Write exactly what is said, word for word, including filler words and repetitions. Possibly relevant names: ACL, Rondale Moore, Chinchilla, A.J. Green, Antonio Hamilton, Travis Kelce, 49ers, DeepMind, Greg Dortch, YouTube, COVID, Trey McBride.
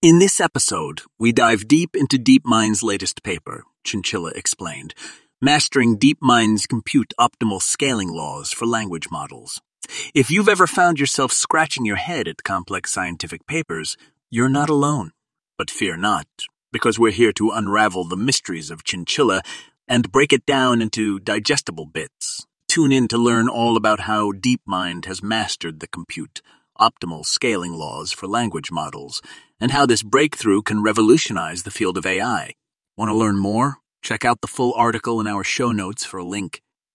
In this episode, we dive deep into DeepMind's latest paper, Chinchilla Explained, Mastering DeepMind's Compute Optimal Scaling Laws for Language Models. If you've ever found yourself scratching your head at complex scientific papers, you're not alone. But fear not, because we're here to unravel the mysteries of Chinchilla and break it down into digestible bits. Tune in to learn all about how DeepMind has mastered the compute optimal scaling laws for language models, and how this breakthrough can revolutionize the field of A I. Want to learn more? Check out the full article in our show notes for a link.